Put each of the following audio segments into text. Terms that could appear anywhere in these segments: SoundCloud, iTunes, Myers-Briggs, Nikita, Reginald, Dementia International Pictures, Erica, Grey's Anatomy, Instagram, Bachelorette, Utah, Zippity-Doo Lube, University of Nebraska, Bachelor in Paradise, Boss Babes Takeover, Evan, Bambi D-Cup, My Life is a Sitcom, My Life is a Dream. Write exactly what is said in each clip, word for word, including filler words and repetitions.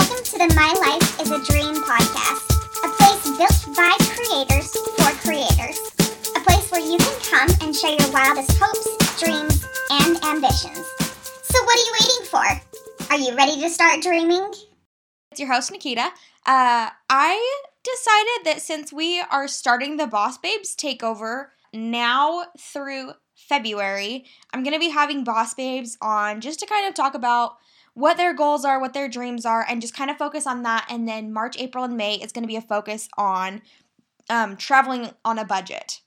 Welcome to the My Life is a Dream podcast, a place built by creators for creators, a place where you can come and share your wildest hopes, dreams, and ambitions. So what are you waiting for? Are you ready to start dreaming? It's your host, Nikita. Uh, I decided that since we are starting the Boss Babes Takeover now through February, I'm going to be having Boss Babes on just to kind of talk about what their goals are, what their dreams are, and just kind of focus on that. And then March, April, and May is going to be a focus on um, traveling on a budget.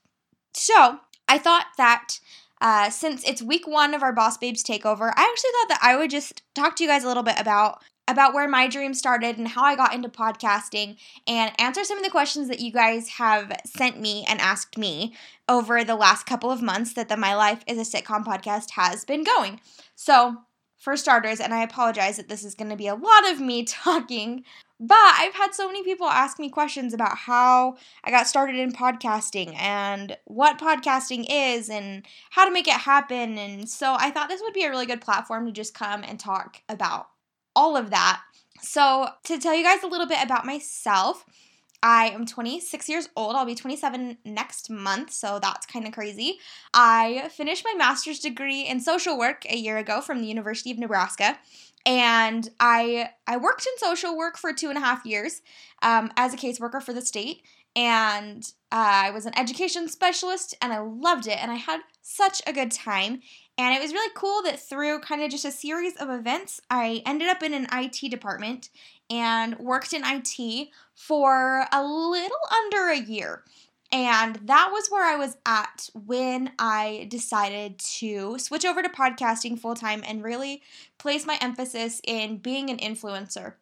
So I thought that uh, since it's week one of our Boss Babes Takeover, I actually thought that I would just talk to you guys a little bit about about where my dream started and how I got into podcasting and answer some of the questions that you guys have sent me and asked me over the last couple of months that the My Life is a Sitcom podcast has been going. So for starters, and I apologize that this is going to be a lot of me talking, but I've had so many people ask me questions about how I got started in podcasting and what podcasting is and how to make it happen. And so I thought this would be a really good platform to just come and talk about all of that. So to tell you guys a little bit about myself, I am twenty-six years old. I'll be twenty-seven next month, so that's kind of crazy. I finished my master's degree in social work a year ago from the University of Nebraska, and I I worked in social work for two and a half years um, as a caseworker for the state, and uh, I was an education specialist, and I loved it, and I had such a good time. And it was really cool that through kind of just a series of events, I ended up in an I T department and worked in I T for a little under a year. And that was where I was at when I decided to switch over to podcasting full-time and really place my emphasis in being an influencer.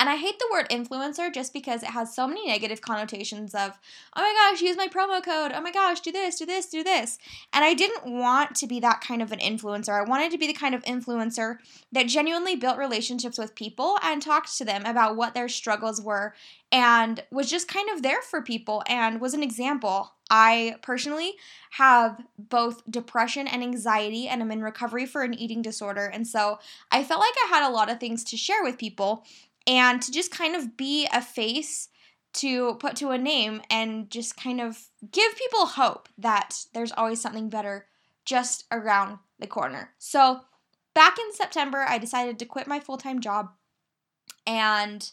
And I hate the word influencer just because it has so many negative connotations of, oh my gosh, use my promo code. Oh my gosh, do this, do this, do this. And I didn't want to be that kind of an influencer. I wanted to be the kind of influencer that genuinely built relationships with people and talked to them about what their struggles were and was just kind of there for people and was an example. I personally have both depression and anxiety, and I'm in recovery for an eating disorder. And so I felt like I had a lot of things to share with people. And to just kind of be a face to put to a name and just kind of give people hope that there's always something better just around the corner. So back in September, I decided to quit my full-time job and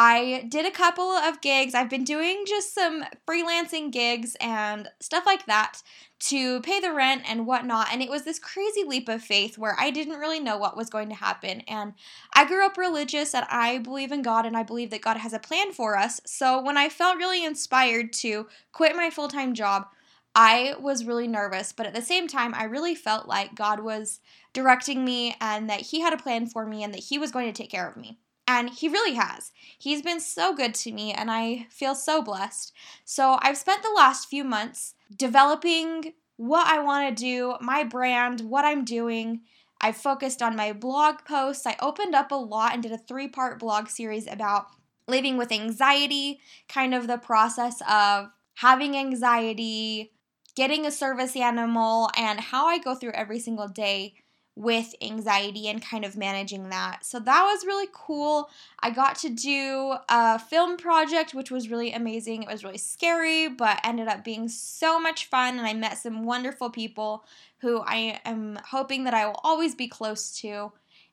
I did a couple of gigs. I've been doing just some freelancing gigs and stuff like that to pay the rent and whatnot. And it was this crazy leap of faith where I didn't really know what was going to happen. And I grew up religious and I believe in God and I believe that God has a plan for us. So when I felt really inspired to quit my full-time job, I was really nervous, but at the same time, I really felt like God was directing me and that He had a plan for me and that He was going to take care of me. And He really has. He's been so good to me, and I feel so blessed. So I've spent the last few months developing what I want to do, my brand, what I'm doing. I've focused on my blog posts. I opened up a lot and did a three-part blog series about living with anxiety, kind of the process of having anxiety, getting a service animal, and how I go through every single day with anxiety and kind of managing that. So that was really cool. I got to do a film project, which was really amazing. It was really scary, but ended up being so much fun, and I met some wonderful people who I am hoping that I will always be close to.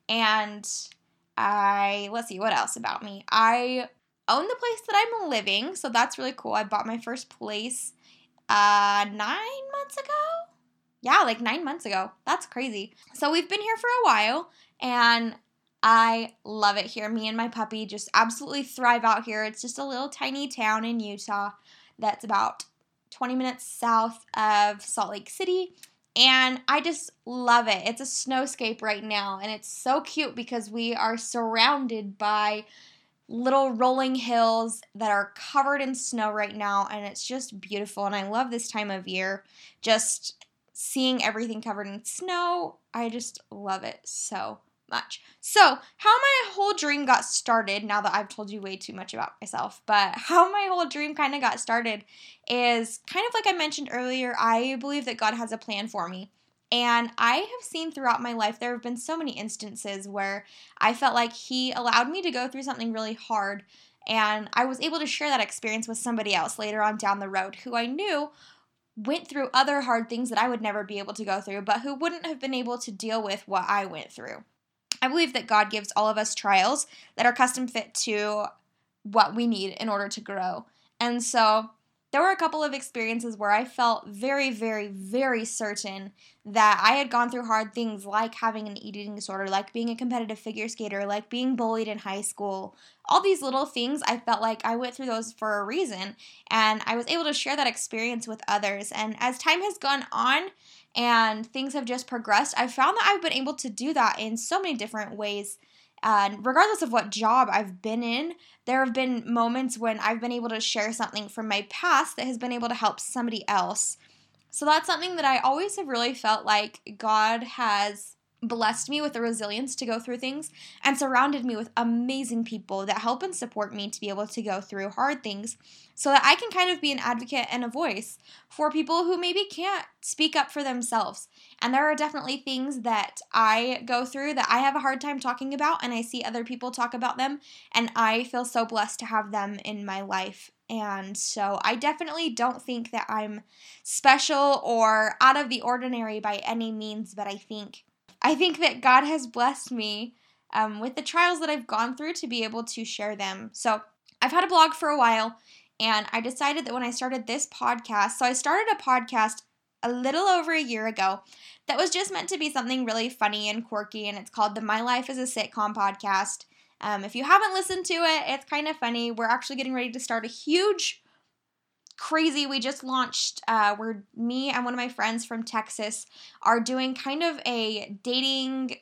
And I, let's see, what else about me? I own the place that I'm living, so that's really cool. I bought my first place uh, nine months ago. Yeah, like nine months ago. That's crazy. So we've been here for a while, and I love it here. Me and my puppy just absolutely thrive out here. It's just a little tiny town in Utah that's about twenty minutes south of Salt Lake City, and I just love it. It's a snowscape right now, and it's so cute because we are surrounded by little rolling hills that are covered in snow right now, and it's just beautiful, and I love this time of year. Just seeing everything covered in snow, I just love it so much. So how my whole dream got started, now that I've told you way too much about myself, but how my whole dream kind of got started is kind of like I mentioned earlier, I believe that God has a plan for me. And I have seen throughout my life, there have been so many instances where I felt like he allowed me to go through something really hard, and I was able to share that experience with somebody else later on down the road who I knew went through other hard things that I would never be able to go through, but who wouldn't have been able to deal with what I went through. I believe that God gives all of us trials that are custom fit to what we need in order to grow. And so there were a couple of experiences where I felt very, very, very certain that I had gone through hard things, like having an eating disorder, like being a competitive figure skater, like being bullied in high school. All these little things, I felt like I went through those for a reason, and I was able to share that experience with others. And as time has gone on and things have just progressed, I found that I've been able to do that in so many different ways. And uh, regardless of what job I've been in, there have been moments when I've been able to share something from my past that has been able to help somebody else. So that's something that I always have really felt like God has blessed me with, the resilience to go through things, and surrounded me with amazing people that help and support me to be able to go through hard things, so that I can kind of be an advocate and a voice for people who maybe can't speak up for themselves. And there are definitely things that I go through that I have a hard time talking about, and I see other people talk about them, and I feel so blessed to have them in my life. And so I definitely don't think that I'm special or out of the ordinary by any means, but I think I think that God has blessed me um, with the trials that I've gone through to be able to share them. So I've had a blog for a while, and I decided that when I started this podcast, so I started a podcast a little over a year ago that was just meant to be something really funny and quirky, and it's called the My Life is a Sitcom podcast. Um, if you haven't listened to it, it's kind of funny. We're actually getting ready to start a huge, crazy, we just launched, uh, we're, me and one of my friends from Texas are doing kind of a dating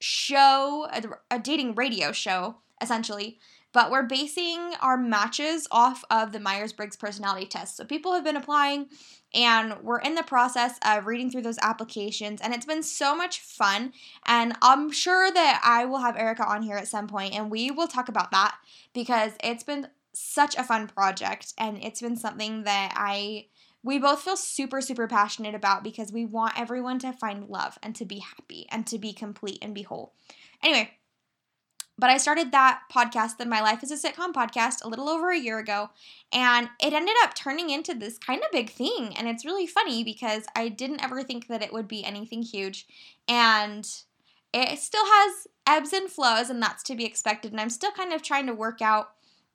show, a, a dating radio show, essentially. But we're basing our matches off of the Myers-Briggs personality test. So people have been applying, and we're in the process of reading through those applications, and it's been so much fun. And I'm sure that I will have Erica on here at some point, and we will talk about that, because it's been such a fun project, and it's been something that I we both feel super, super passionate about, because we want everyone to find love and to be happy and to be complete and be whole. Anyway, but I started that podcast, the My Life is a Sitcom podcast, a little over a year ago, and it ended up turning into this kind of big thing, and it's really funny because I didn't ever think that it would be anything huge, and it still has ebbs and flows, and that's to be expected, and I'm still kind of trying to work out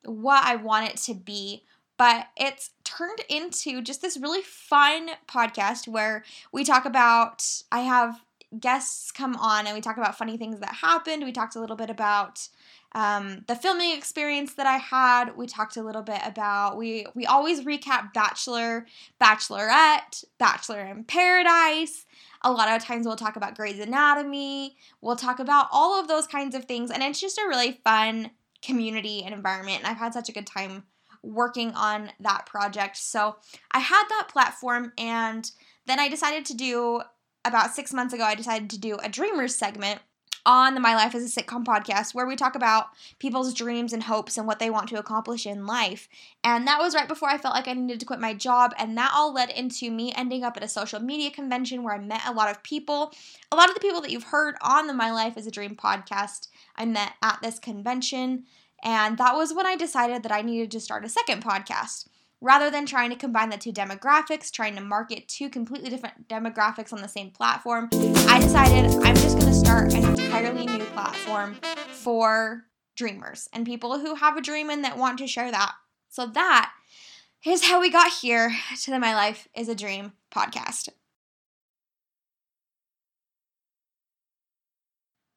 what I want it to be. But it's turned into just this really fun podcast where we talk about, I have guests come on and we talk about funny things that happened. We talked a little bit about um, the filming experience that I had. We talked a little bit about, we, we always recap Bachelor, Bachelorette, Bachelor in Paradise. A lot of times we'll talk about Grey's Anatomy. We'll talk about all of those kinds of things. And it's just a really fun community and environment. And I've had such a good time working on that project. So I had that platform, and then I decided to do About six months ago, I decided to do a Dreamers segment on the My Life is a Sitcom podcast, where we talk about people's dreams and hopes and what they want to accomplish in life. And that was right before I felt like I needed to quit my job, and that all led into me ending up at a social media convention where I met a lot of people. A lot of the people that you've heard on the My Life is a Dream podcast, I met at this convention, and that was when I decided that I needed to start a second podcast. Rather than trying to combine the two demographics, trying to market two completely different demographics on the same platform, I decided I'm just going to start an entirely new platform for dreamers and people who have a dream and that want to share that. So that is how we got here to the My Life is a Dream podcast.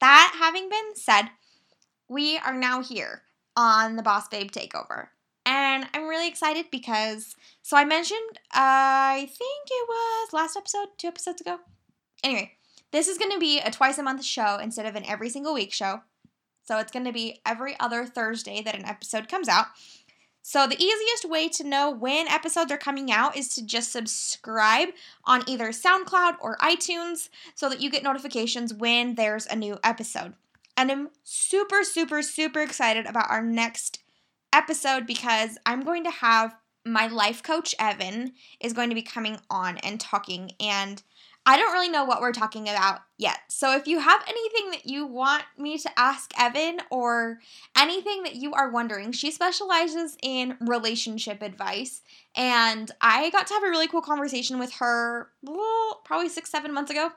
That having been said, we are now here on the Boss Babe Takeover. And I'm really excited because, so I mentioned, uh, I think it was last episode, two episodes ago. Anyway, this is going to be a twice a month show instead of an every single week show. So it's going to be every other Thursday that an episode comes out. So the easiest way to know when episodes are coming out is to just subscribe on either SoundCloud or iTunes so that you get notifications when there's a new episode. And I'm super, super, super excited about our next episode. episode because I'm going to have my life coach, Evan, is going to be coming on and talking, and I don't really know what we're talking about yet. So if you have anything that you want me to ask Evan or anything that you are wondering, she specializes in relationship advice. And I got to have a really cool conversation with her well, probably six, seven months ago.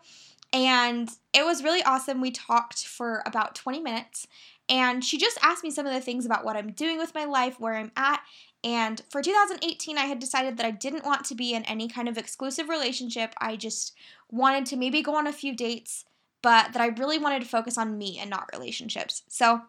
And it was really awesome. We talked for about twenty minutes. And she just asked me some of the things about what I'm doing with my life, where I'm at. And for two thousand eighteen, I had decided that I didn't want to be in any kind of exclusive relationship. I just wanted to maybe go on a few dates, but that I really wanted to focus on me and not relationships. So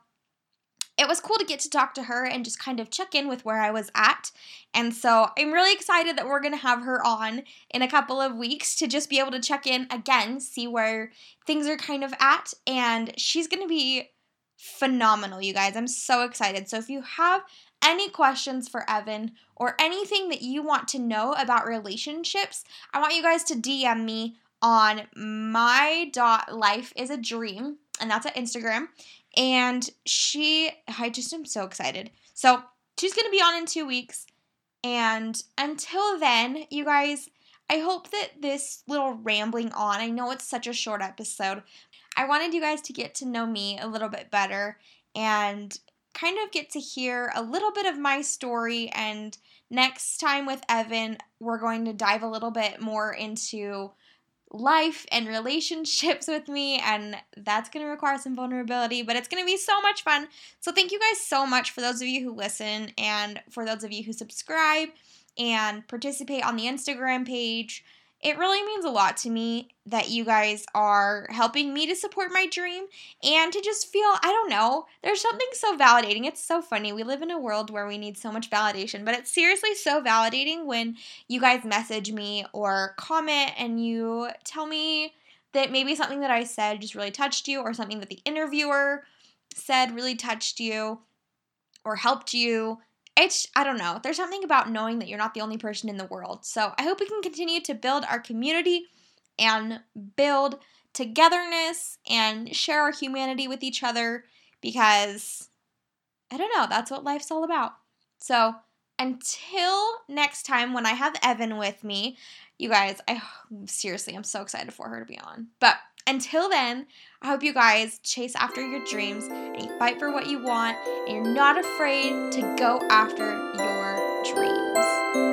it was cool to get to talk to her and just kind of check in with where I was at. And so I'm really excited that we're going to have her on in a couple of weeks to just be able to check in again, see where things are kind of at. And she's going to be phenomenal, you guys. I'm so excited. So if you have any questions for Evan or anything that you want to know about relationships, I want you guys to D M me on my dot life is a dream, and that's at Instagram. And she, I just am so excited. So she's going to be on in two weeks. And until then, you guys, I hope that this little rambling on, I know it's such a short episode. I wanted you guys to get to know me a little bit better and kind of get to hear a little bit of my story. And next time with Evan, we're going to dive a little bit more into life and relationships with me, and that's going to require some vulnerability, but it's going to be so much fun. So thank you guys so much for those of you who listen and for those of you who subscribe and participate on the Instagram page. It really means a lot to me that you guys are helping me to support my dream and to just feel, I don't know, there's something so validating. It's so funny. We live in a world where we need so much validation, but it's seriously so validating when you guys message me or comment and you tell me that maybe something that I said just really touched you, or something that the interviewer said really touched you or helped you. It's, I don't know, there's something about knowing that you're not the only person in the world. So I hope we can continue to build our community and build togetherness and share our humanity with each other, because, I don't know, that's what life's all about. So until next time when I have Evan with me, you guys, I seriously, I'm so excited for her to be on. But until then, I hope you guys chase after your dreams and you fight for what you want and you're not afraid to go after your dreams.